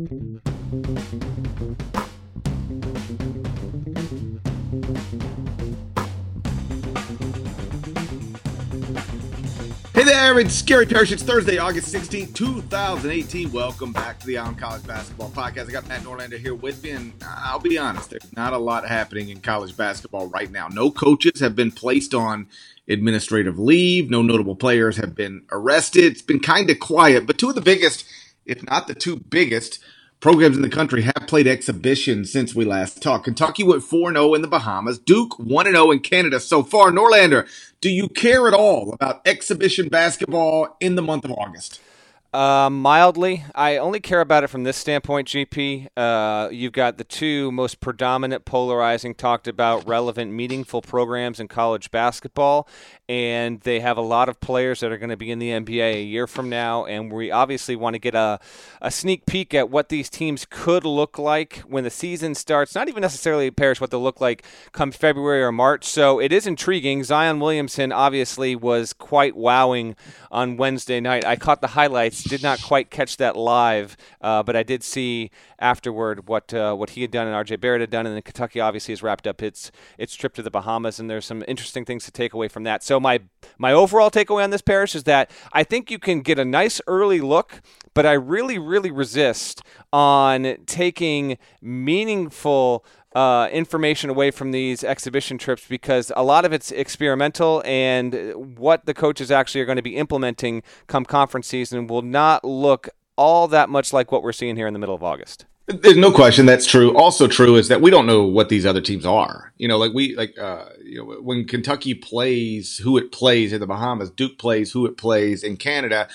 Hey there, it's Gary Parrish. It's Thursday, August 16th, 2018. Welcome back to the Island College Basketball Podcast. I got Matt Norlander here with me, and I'll be honest, there's not a lot happening in college basketball right now. No coaches have been placed on administrative leave. No notable players have been arrested. It's been kind of quiet, but two of the biggest, if not the two biggest, programs in the country have played exhibition since we last talked. Kentucky went 4-0 in the Bahamas. Duke 1-0 in Canada so far. Norlander, do you care at all about exhibition basketball in the month of August? Mildly. I only care about it from this standpoint, GP. You've got the two most predominant, polarizing, talked about, relevant, meaningful programs in college basketball, and they have a lot of players that are going to be in the NBA a year from now, and we obviously want to get a sneak peek at what these teams could look like when the season starts, not even necessarily, Parrish, what they'll look like come February or March, so it is intriguing. Zion Williamson obviously was quite wowing on Wednesday night. I caught the highlights. Did not quite catch that live, but I did see afterward what he had done and R.J. Barrett had done, and then Kentucky obviously has wrapped up its trip to the Bahamas, and there's some interesting things to take away from that. So my overall takeaway on this, Parrish, is that I think you can get a nice early look, but I really, really resist on taking meaningful information away from these exhibition trips, because a lot of it's experimental, and what the coaches actually are going to be implementing come conference season will not look all that much like what we're seeing here in the middle of August. There's no question that's true. Also true is that we don't know what these other teams are. You know, when Kentucky plays who it plays in the Bahamas, Duke plays who it plays in Canada.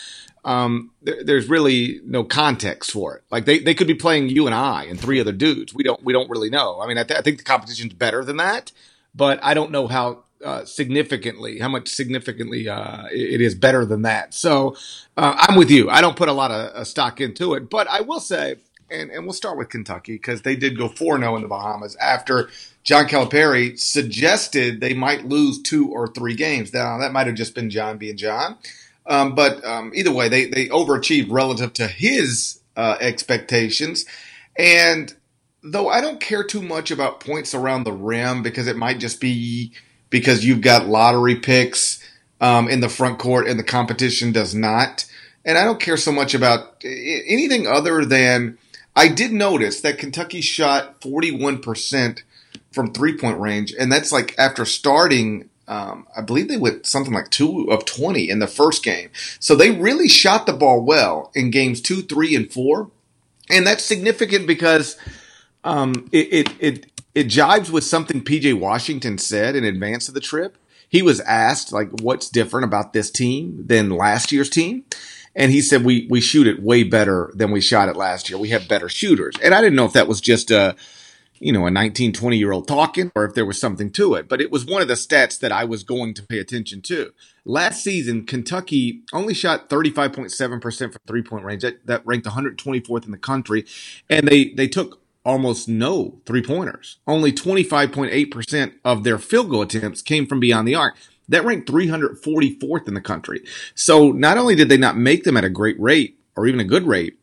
There's really no context for it. Like they could be playing you and I and three other dudes. We don't really know. I mean, I think the competition's better than that, but I don't know how much significantly it is better than that. So I'm with you. I don't put a lot of stock into it, but I will say, and we'll start with Kentucky because they did go 4-0 in the Bahamas after John Calipari suggested they might lose 2 or 3 games. Now that might have just been John being John. But either way, they overachieved relative to his expectations. And though I don't care too much about points around the rim, because it might just be because you've got lottery picks in the front court and the competition does not. And I don't care so much about anything other than I did notice that Kentucky shot 41% from three-point range, and that's like after starting – I believe they went something like 2 of 20 in the first game. So they really shot the ball well in games 2, 3, and 4. And that's significant because it jives with something PJ Washington said in advance of the trip. He was asked, like, what's different about this team than last year's team? And he said, we shoot it way better than we shot it last year. We have better shooters. And I didn't know if that was just a 19, 20-year-old talking, or if there was something to it. But it was one of the stats that I was going to pay attention to. Last season, Kentucky only shot 35.7% from three-point range. That ranked 124th in the country. And they took almost no three-pointers. Only 25.8% of their field goal attempts came from beyond the arc. That ranked 344th in the country. So not only did they not make them at a great rate, or even a good rate,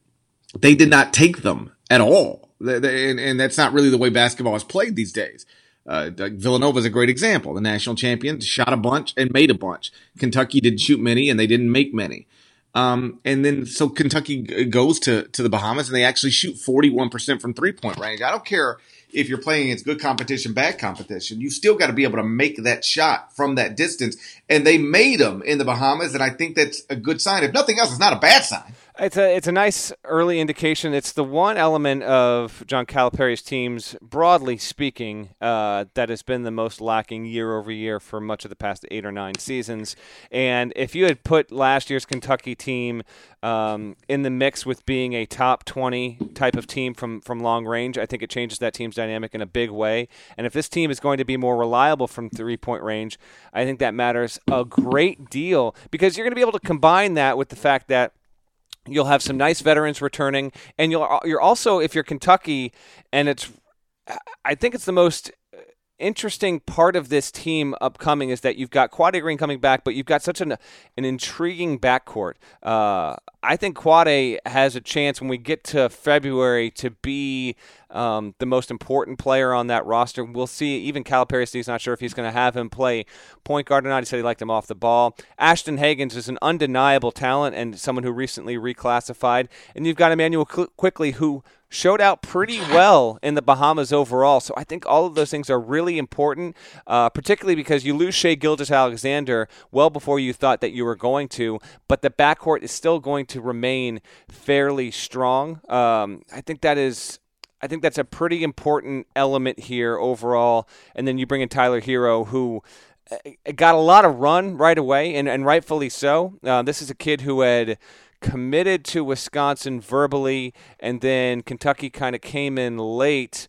they did not take them at all. And that's not really the way basketball is played these days. Villanova is a great example. The national champion shot a bunch and made a bunch. Kentucky didn't shoot many, and they didn't make many. So Kentucky goes to the Bahamas, and they actually shoot 41% from three-point range. I don't care if you're playing against good competition, bad competition. You still got to be able to make that shot from that distance. And they made them in the Bahamas, and I think that's a good sign. If nothing else, it's not a bad sign. It's a nice early indication. It's the one element of John Calipari's teams, broadly speaking, that has been the most lacking year over year for much of the past 8 or 9 seasons. And if you had put last year's Kentucky team in the mix with being a top 20 type of team from long range, I think it changes that team's dynamic in a big way. And if this team is going to be more reliable from three-point range, I think that matters a great deal, because you're going to be able to combine that with the fact that you'll have some nice veterans returning, and you're also, if you're Kentucky, and I think it's the most interesting part of this team upcoming is that you've got Quade Green coming back, but you've got such an intriguing backcourt. I think Quade has a chance when we get to February to be the most important player on that roster. We'll see. Even Calipari, he's not sure if he's going to have him play point guard or not. He said he liked him off the ball. Ashton Hagans is an undeniable talent and someone who recently reclassified. And you've got Emmanuel Quickly, who showed out pretty well in the Bahamas overall. So I think all of those things are really important, particularly because you lose Shea Gilgeous-Alexander well before you thought that you were going to, but the backcourt is still going to remain fairly strong. I think that's a pretty important element here overall. And then you bring in Tyler Hero, who got a lot of run right away, and rightfully so. This is a kid who had committed to Wisconsin verbally, and then Kentucky kind of came in late.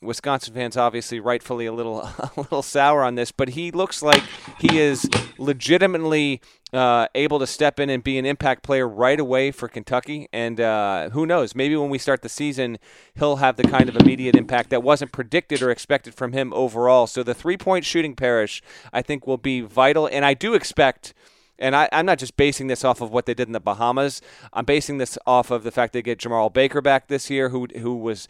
Wisconsin fans obviously rightfully a little sour on this, but he looks like he is legitimately able to step in and be an impact player right away for Kentucky. And who knows, maybe when we start the season, he'll have the kind of immediate impact that wasn't predicted or expected from him overall. So the three-point shooting, Parrish, I think will be vital, and I do expect – and I'm not just basing this off of what they did in the Bahamas. I'm basing this off of the fact they get Jamal Baker back this year, who was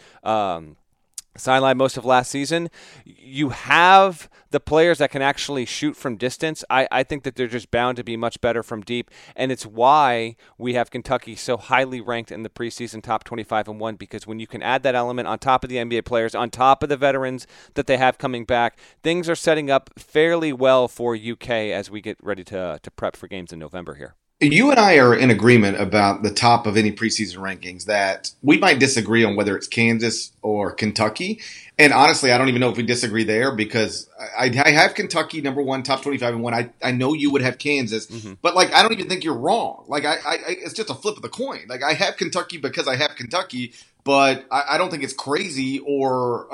sidelined most of last season. You have the players that can actually shoot from distance. I think that they're just bound to be much better from deep, and it's why we have Kentucky so highly ranked in the preseason top 25 and 1, because when you can add that element on top of the NBA players, on top of the veterans that they have coming back, things are setting up fairly well for UK as we get ready to prep for games in November here. You and I are in agreement about the top of any preseason rankings, that we might disagree on whether it's Kansas or Kentucky. And honestly, I don't even know if we disagree there, because I have Kentucky number one, top 25 and 1. I know you would have Kansas, but like, I don't even think you're wrong. Like it's just a flip of the coin. Like I have Kentucky because I have Kentucky, but I don't think it's crazy or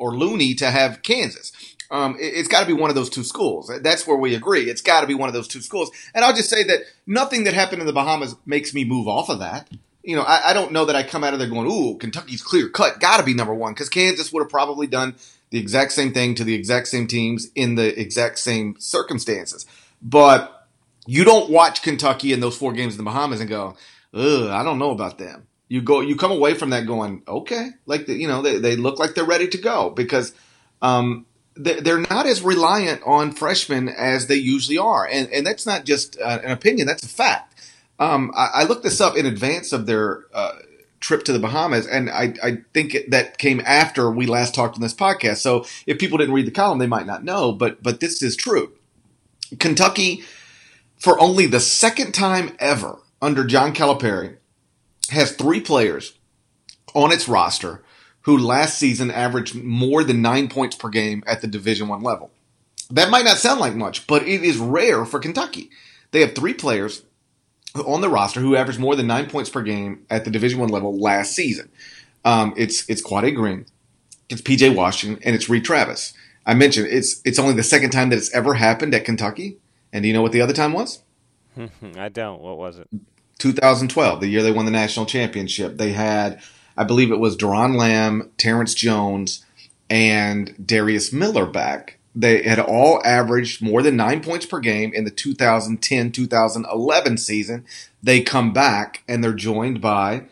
loony to have Kansas. It's got to be one of those two schools. That's where we agree. It's got to be one of those two schools. And I'll just say that nothing that happened in the Bahamas makes me move off of that. You know, I don't know that I come out of there going, ooh, Kentucky's clear cut, got to be number one, because Kansas would have probably done the exact same thing to the exact same teams in the exact same circumstances. But you don't watch Kentucky in those four games in the Bahamas and go, ugh, I don't know about them. You come away from that going, okay, like, they look like they're ready to go, because they're not as reliant on freshmen as they usually are. And that's not just an opinion, that's a fact. I looked this up in advance of their trip to the Bahamas, and I think that came after we last talked on this podcast. So if people didn't read the column, they might not know, but this is true. Kentucky, for only the second time ever under John Calipari, has three players on its roster who last season averaged more than 9 points per game at the Division I level. That might not sound like much, but it is rare for Kentucky. They have three players on the roster who averaged more than 9 points per game at the Division I level last season. It's Quade Green, it's PJ Washington, and it's Reed Travis. I mentioned it's only the second time that it's ever happened at Kentucky. And do you know what the other time was? I don't. What was it? 2012, the year they won the national championship. They had, I believe it was Deron Lamb, Terrence Jones, and Darius Miller back. They had all averaged more than 9 points per game in the 2010-2011 season. They come back, and they're joined by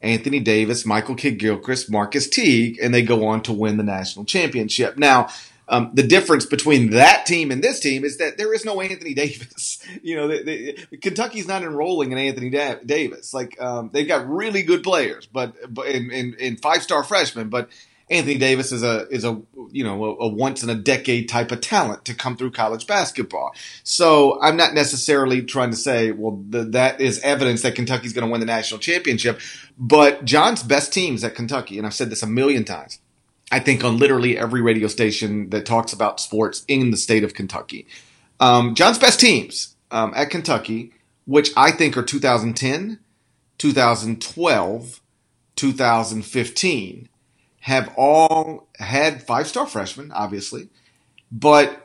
Anthony Davis, Michael Kidd-Gilchrist, Marcus Teague, and they go on to win the national championship. Now, the difference between that team and this team is that there is no Anthony Davis. You know, Kentucky's not enrolling in Anthony Davis. Like, they've got really good players, but in five-star freshmen. But Anthony Davis is a once in a decade type of talent to come through college basketball. So I'm not necessarily trying to say, well, that is evidence that Kentucky's going to win the national championship. But John's best teams at Kentucky, and I've said this a million times, I think on literally every radio station that talks about sports in the state of Kentucky. John's best teams at Kentucky, which I think are 2010, 2012, 2015, have all had five-star freshmen, obviously, but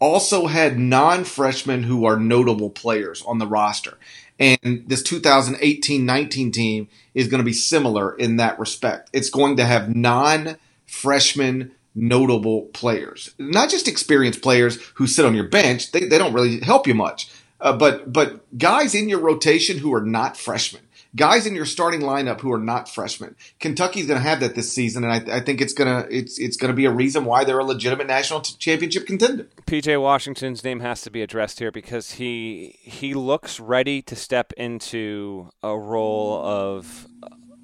also had non-freshmen who are notable players on the roster. And this 2018-19 team is going to be similar in that respect. It's going to have non-freshman notable players, not just experienced players who sit on your bench. They don't really help you much. But guys in your rotation who are not freshmen, guys in your starting lineup who are not freshmen. Kentucky's going to have that this season, and I think it's gonna be a reason why they're a legitimate national championship contender. PJ Washington's name has to be addressed here because he looks ready to step into a role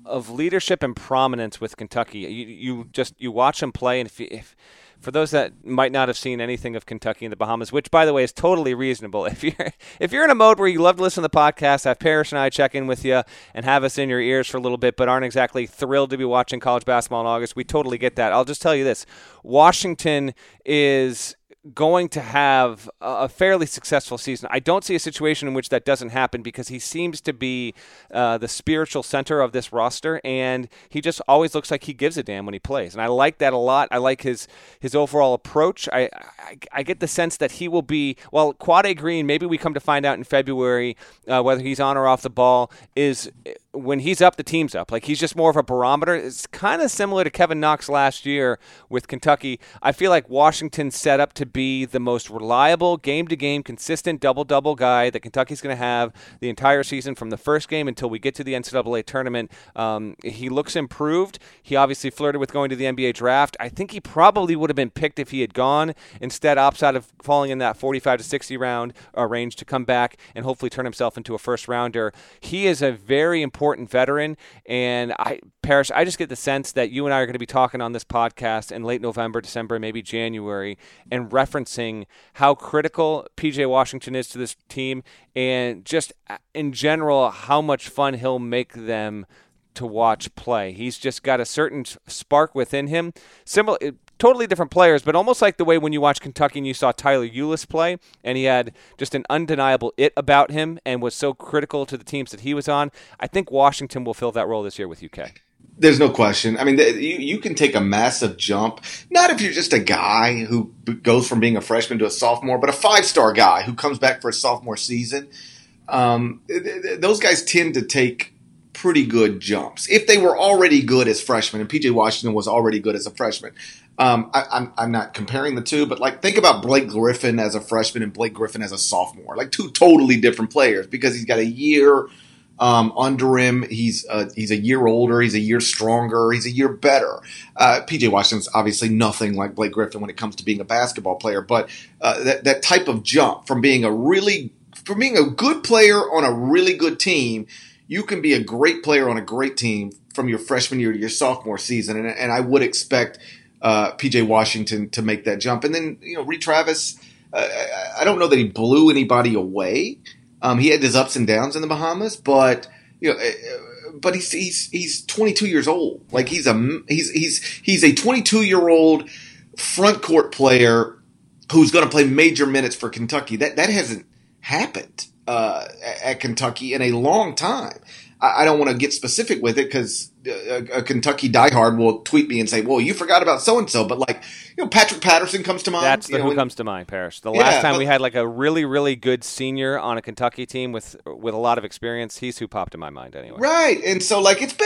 of leadership and prominence with Kentucky. You watch him play, and if for those that might not have seen anything of Kentucky in the Bahamas, which, by the way, is totally reasonable. If you're in a mode where you love to listen to the podcast, have Parrish and I check in with you and have us in your ears for a little bit, but aren't exactly thrilled to be watching college basketball in August, we totally get that. I'll just tell you this. Washington is going to have a fairly successful season. I don't see a situation in which that doesn't happen because he seems to be the spiritual center of this roster, and he just always looks like he gives a damn when he plays. And I like that a lot. I like his overall approach. I get the sense that he will be, well, Quade Green, maybe we come to find out in February whether he's on or off the ball, is when he's up, the team's up. Like, he's just more of a barometer. It's kind of similar to Kevin Knox last year with Kentucky. I feel like Washington's set up to be the most reliable, game-to-game, consistent double-double guy that Kentucky's going to have the entire season from the first game until we get to the NCAA tournament. He looks improved. He obviously flirted with going to the NBA draft. I think he probably would have been picked if he had gone. Instead, opts out of falling in that 45 to 60 round range to come back and hopefully turn himself into a first-rounder. He is a very important veteran, and Parrish, I just get the sense that you and I are going to be talking on this podcast in late November, December, maybe January, and referencing how critical PJ Washington is to this team and just in general how much fun he'll make them to watch play. He's just got a certain spark within him. Similar, totally different players, but almost like the way when you watch Kentucky and you saw Tyler Ulis play and he had just an undeniable it about him and was so critical to the teams that he was on. I think Washington will fill that role this year with UK. There's no question. I mean, you can take a massive jump, not if you're just a guy who goes from being a freshman to a sophomore, but a five-star guy who comes back for a sophomore season. Those guys tend to take pretty good jumps. If they were already good as freshmen, and PJ Washington was already good as a freshman. I'm not comparing the two, but like think about Blake Griffin as a freshman and Blake Griffin as a sophomore, like two totally different players because he's got a year – under him, he's a year older, he's a year stronger, he's a year better. PJ Washington's obviously nothing like Blake Griffin when it comes to being a basketball player, but that type of jump from being a good player on a really good team, you can be a great player on a great team from your freshman year to your sophomore season, and I would expect PJ Washington to make that jump. And then Reed Travis, I don't know that he blew anybody away. He had his ups and downs in the Bahamas, but he's 22 years old. Like he's a 22-year-old front court player who's going to play major minutes for Kentucky. That hasn't happened at Kentucky in a long time. I don't want to get specific with it because a Kentucky diehard will tweet me and say, "Well, you forgot about so and so," but Patrick Patterson comes to mind. That's who comes to mind, Parrish. The last time we had a really, really good senior on a Kentucky team with a lot of experience, he's who popped in my mind anyway. Right, and so Patrick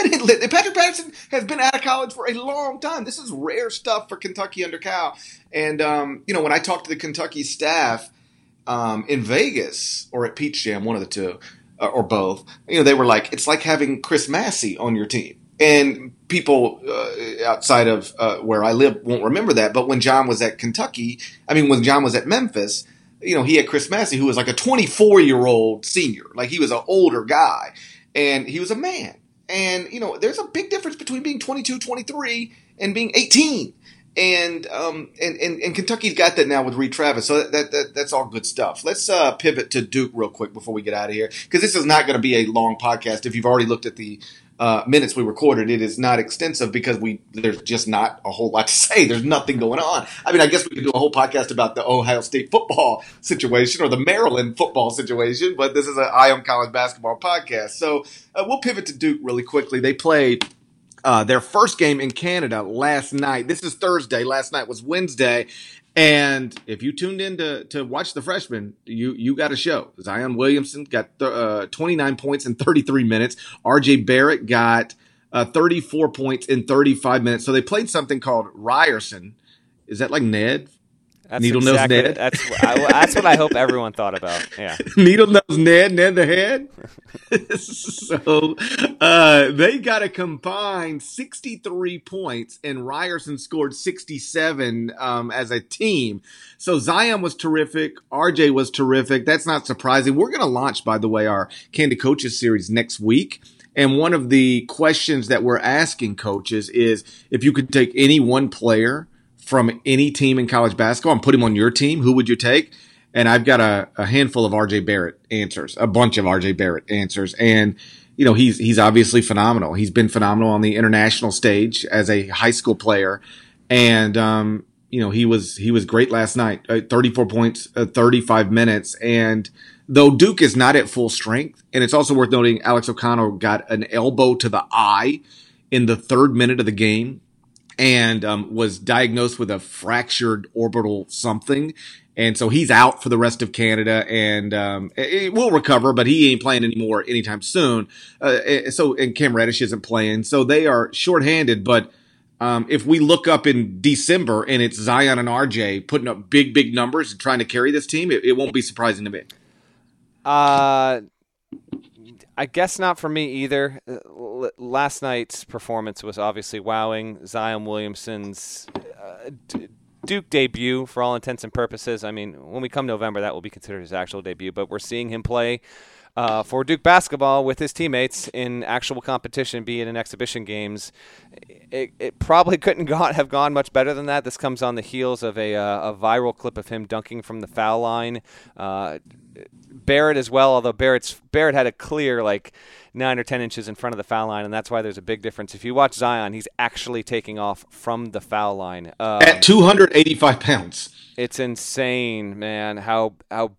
Patterson has been out of college for a long time. This is rare stuff for Kentucky under Cal, and when I talked to the Kentucky staff in Vegas or at Peach Jam, one of the two. Or both, they were like, it's like having Chris Massey on your team. And people outside of where I live won't remember that. But when John was at Kentucky, when John was at Memphis, he had Chris Massey, who was like a 24-year-old senior. Like he was an older guy and he was a man. And, there's a big difference between being 22, 23 and being 18. And Kentucky's got that now with Reed Travis, so that's all good stuff. Let's pivot to Duke real quick before we get out of here, because this is not going to be a long podcast. If you've already looked at the minutes we recorded, it is not extensive because there's just not a whole lot to say. There's nothing going on. I guess we could do a whole podcast about the Ohio State football situation or the Maryland football situation, but this is an Island College basketball podcast, so we'll pivot to Duke really quickly. They played their first game in Canada last night. This is Thursday. Last night was Wednesday. And if you tuned in to watch the freshmen, you got a show. Zion Williamson got 29 points in 33 minutes. R.J. Barrett got 34 points in 35 minutes. So they played something called Ryerson, Is that like Ned? That's Needle Nose Ned? That's what I hope everyone thought about. Yeah. Needle Nose Ned, Ned the Head. So they got a combined 63 points, and Ryerson scored 67 as a team. So Zion was terrific. RJ was terrific. That's not surprising. We're going to launch, by the way, our Candy Coaches series next week. And one of the questions that we're asking coaches is if you could take any one player from any team in college basketball and put him on your team, who would you take? And I've got a handful of R.J. Barrett answers, a bunch of R.J. Barrett answers. And, you know, he's obviously phenomenal. He's been phenomenal on the international stage as a high school player. And, you know, he was great last night, 34 points, 35 minutes. And though Duke is not at full strength, and it's also worth noting Alex O'Connell got an elbow to the eye in the 3rd minute of the game and was diagnosed with a fractured orbital something. And so he's out for the rest of Canada, and it will recover, but he ain't playing anymore anytime soon. And Cam Reddish isn't playing. So they are shorthanded, but if we look up in December and it's Zion and RJ putting up big, big numbers and trying to carry this team, it won't be surprising to me. I guess not for me either. Last night's performance was obviously wowing. Zion Williamson's Duke debut, for all intents and purposes. I mean, when we come November, that will be considered his actual debut. But we're seeing him play for Duke basketball with his teammates in actual competition, be it in exhibition games. It probably couldn't have gone much better than that. This comes on the heels of a viral clip of him dunking from the foul line. Barrett as well, although Barrett had a clear like 9 or 10 inches in front of the foul line, and that's why there's a big difference. If you watch Zion, he's actually taking off from the foul line at 285 pounds. It's insane, man, how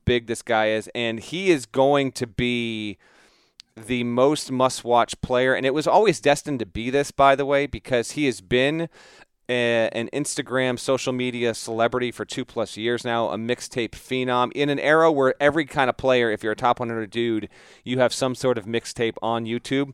big this guy is, and he is going to be the most must-watch player. And it was always destined to be this, by the way, because he has been an Instagram social media celebrity for 2+ years now, a mixtape phenom in an era where every kind of player, if you're a top 100 dude, you have some sort of mixtape on YouTube.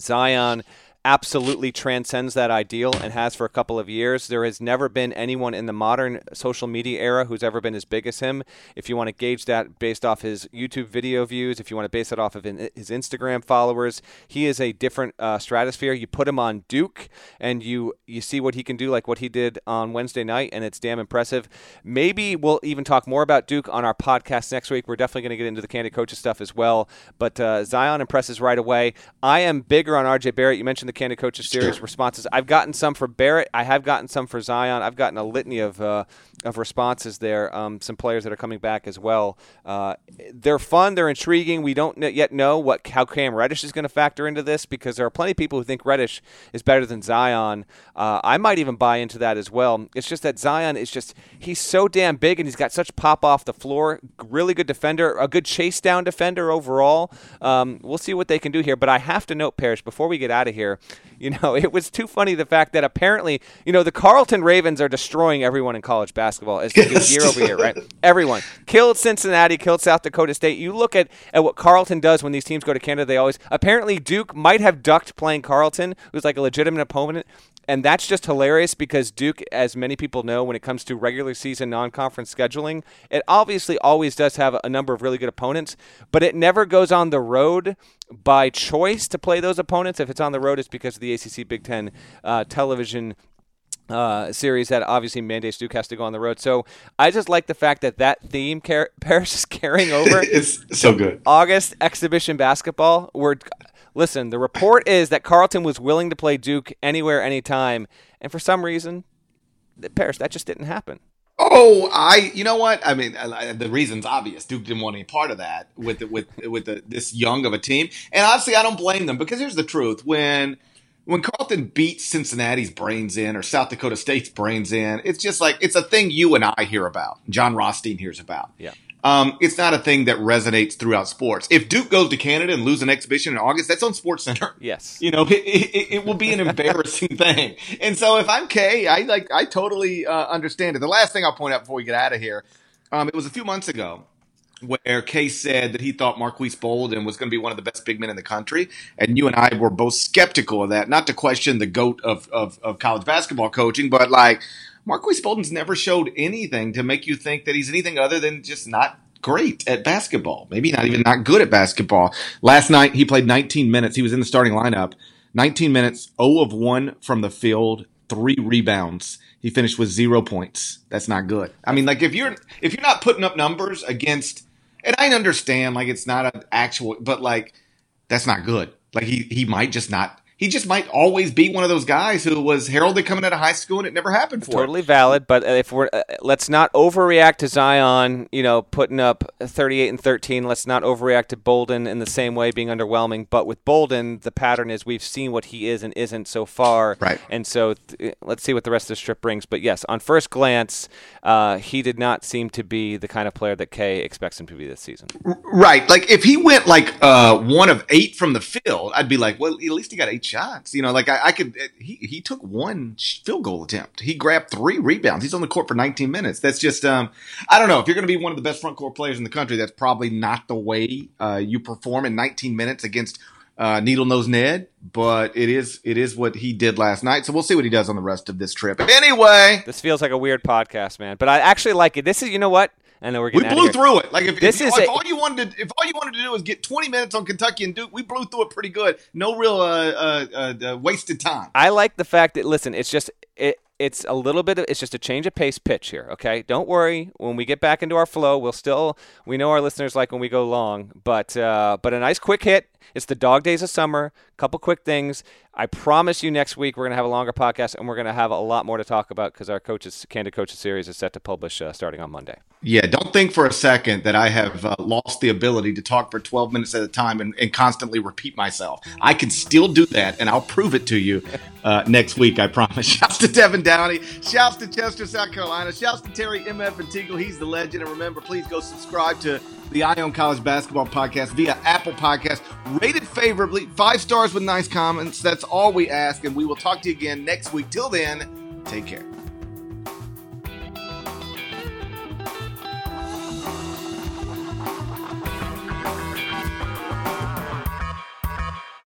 Zion absolutely transcends that ideal and has for a couple of years. There has never been anyone in the modern social media era who's ever been as big as him. If you want to gauge that based off his YouTube video views, if you want to base it off of his Instagram followers, he is a different stratosphere. You put him on Duke and you see what he can do, like what he did on Wednesday night, and it's damn impressive. Maybe we'll even talk more about Duke on our podcast next week. We're definitely going to get into the Candy Coaches stuff as well, but Zion impresses right away. I am bigger on R.J. Barrett. You mentioned the Candy Coaches series responses. I've gotten some for Barrett. I have gotten some for Zion. I've gotten a litany of responses there. Some players that are coming back as well. They're fun. They're intriguing. We don't yet know how Cam Reddish is going to factor into this, because there are plenty of people who think Reddish is better than Zion. I might even buy into that as well. It's just that Zion is he's so damn big, and he's got such pop off the floor. Really good defender, a good chase down defender overall. We'll see what they can do here, but I have to note, Parrish, before we get out of here, you know, it was too funny, the fact that apparently, you know, the Carleton Ravens are destroying everyone in college basketball as they do year over year, right? Everyone. Killed Cincinnati, killed South Dakota State. You look at what Carleton does when these teams go to Canada. They always – apparently Duke might have ducked playing Carleton, who's like a legitimate opponent. And that's just hilarious, because Duke, as many people know, when it comes to regular season non-conference scheduling, it obviously always does have a number of really good opponents, but it never goes on the road by choice to play those opponents. If it's on the road, it's because of the ACC Big Ten television series that obviously mandates Duke has to go on the road. So I just like the fact that theme Parrish is carrying over. It's so good. August exhibition basketball. Listen, the report is that Carleton was willing to play Duke anywhere, anytime, and for some reason, Parrish, that just didn't happen. Oh, you know what? I mean, the reason's obvious. Duke didn't want any part of that with this young of a team, and honestly, I don't blame them, because here's the truth: when Carleton beats Cincinnati's brains in or South Dakota State's brains in, it's just like it's a thing you and I hear about. John Rothstein hears about. Yeah. It's not a thing that resonates throughout sports. If Duke goes to Canada and loses an exhibition in August, that's on SportsCenter. Yes. You know, it will be an embarrassing thing. And so if I'm Kay, I totally understand it. The last thing I'll point out before we get out of here, it was a few months ago where Kay said that he thought Marquise Bolden was going to be one of the best big men in the country. And you and I were both skeptical of that, not to question the GOAT of college basketball coaching, but like, Marquise Bolden's never showed anything to make you think that he's anything other than just not great at basketball. Maybe not even not good at basketball. Last night, he played 19 minutes. He was in the starting lineup. 19 minutes, 0 of 1 from the field, 3 rebounds. He finished with 0 points. That's not good. I mean, like, if you're not putting up numbers against – and I understand, like, it's not an actual – but, like, that's not good. Like, he might just not – he just might always be one of those guys who was heralded coming out of high school and it never happened for him. Totally valid, but if we're let's not overreact to Zion, you know, putting up 38 and 13. Let's not overreact to Bolden in the same way, being underwhelming. But with Bolden, the pattern is we've seen what he is and isn't so far. Right. And so let's see what the rest of the strip brings. But yes, on first glance, he did not seem to be the kind of player that Kay expects him to be this season. Right. Like if he went like 1 of 8 from the field, I'd be like, well, at least he got 8 shots. You know, like I could – he took 1 field goal attempt. He grabbed 3 rebounds. He's on the court for 19 minutes. That's just I don't know. If you're going to be one of the best front court players in the country, that's probably not the way you perform in 19 minutes against Needle Nose Ned. But it is what he did last night. So we'll see what he does on the rest of this trip. But anyway. This feels like a weird podcast, man. But I actually like it. This is – you know what? I know we blew through it. Like if all you wanted to do was get 20 minutes on Kentucky and Duke, we blew through it pretty good. No real wasted time. I like the fact that listen, it's just it's a little bit of, it's just a change of pace pitch here. Okay, don't worry. When we get back into our flow, we know our listeners like when we go long, but a nice quick hit. It's the dog days of summer. A couple quick things. I promise you next week we're going to have a longer podcast and we're going to have a lot more to talk about because our coaches, Candid Coaches series is set to publish starting on Monday. Yeah, don't think for a second that I have lost the ability to talk for 12 minutes at a time and constantly repeat myself. I can still do that, and I'll prove it to you next week, I promise. Shouts to Devin Downey. Shouts to Chester, South Carolina. Shouts to Terry MF and Teagle. He's the legend. And remember, please go subscribe to the Ion College Basketball Podcast via Apple Podcast. Rated favorably, 5 stars with nice comments. That's all we ask, and we will talk to you again next week. Till then, take care.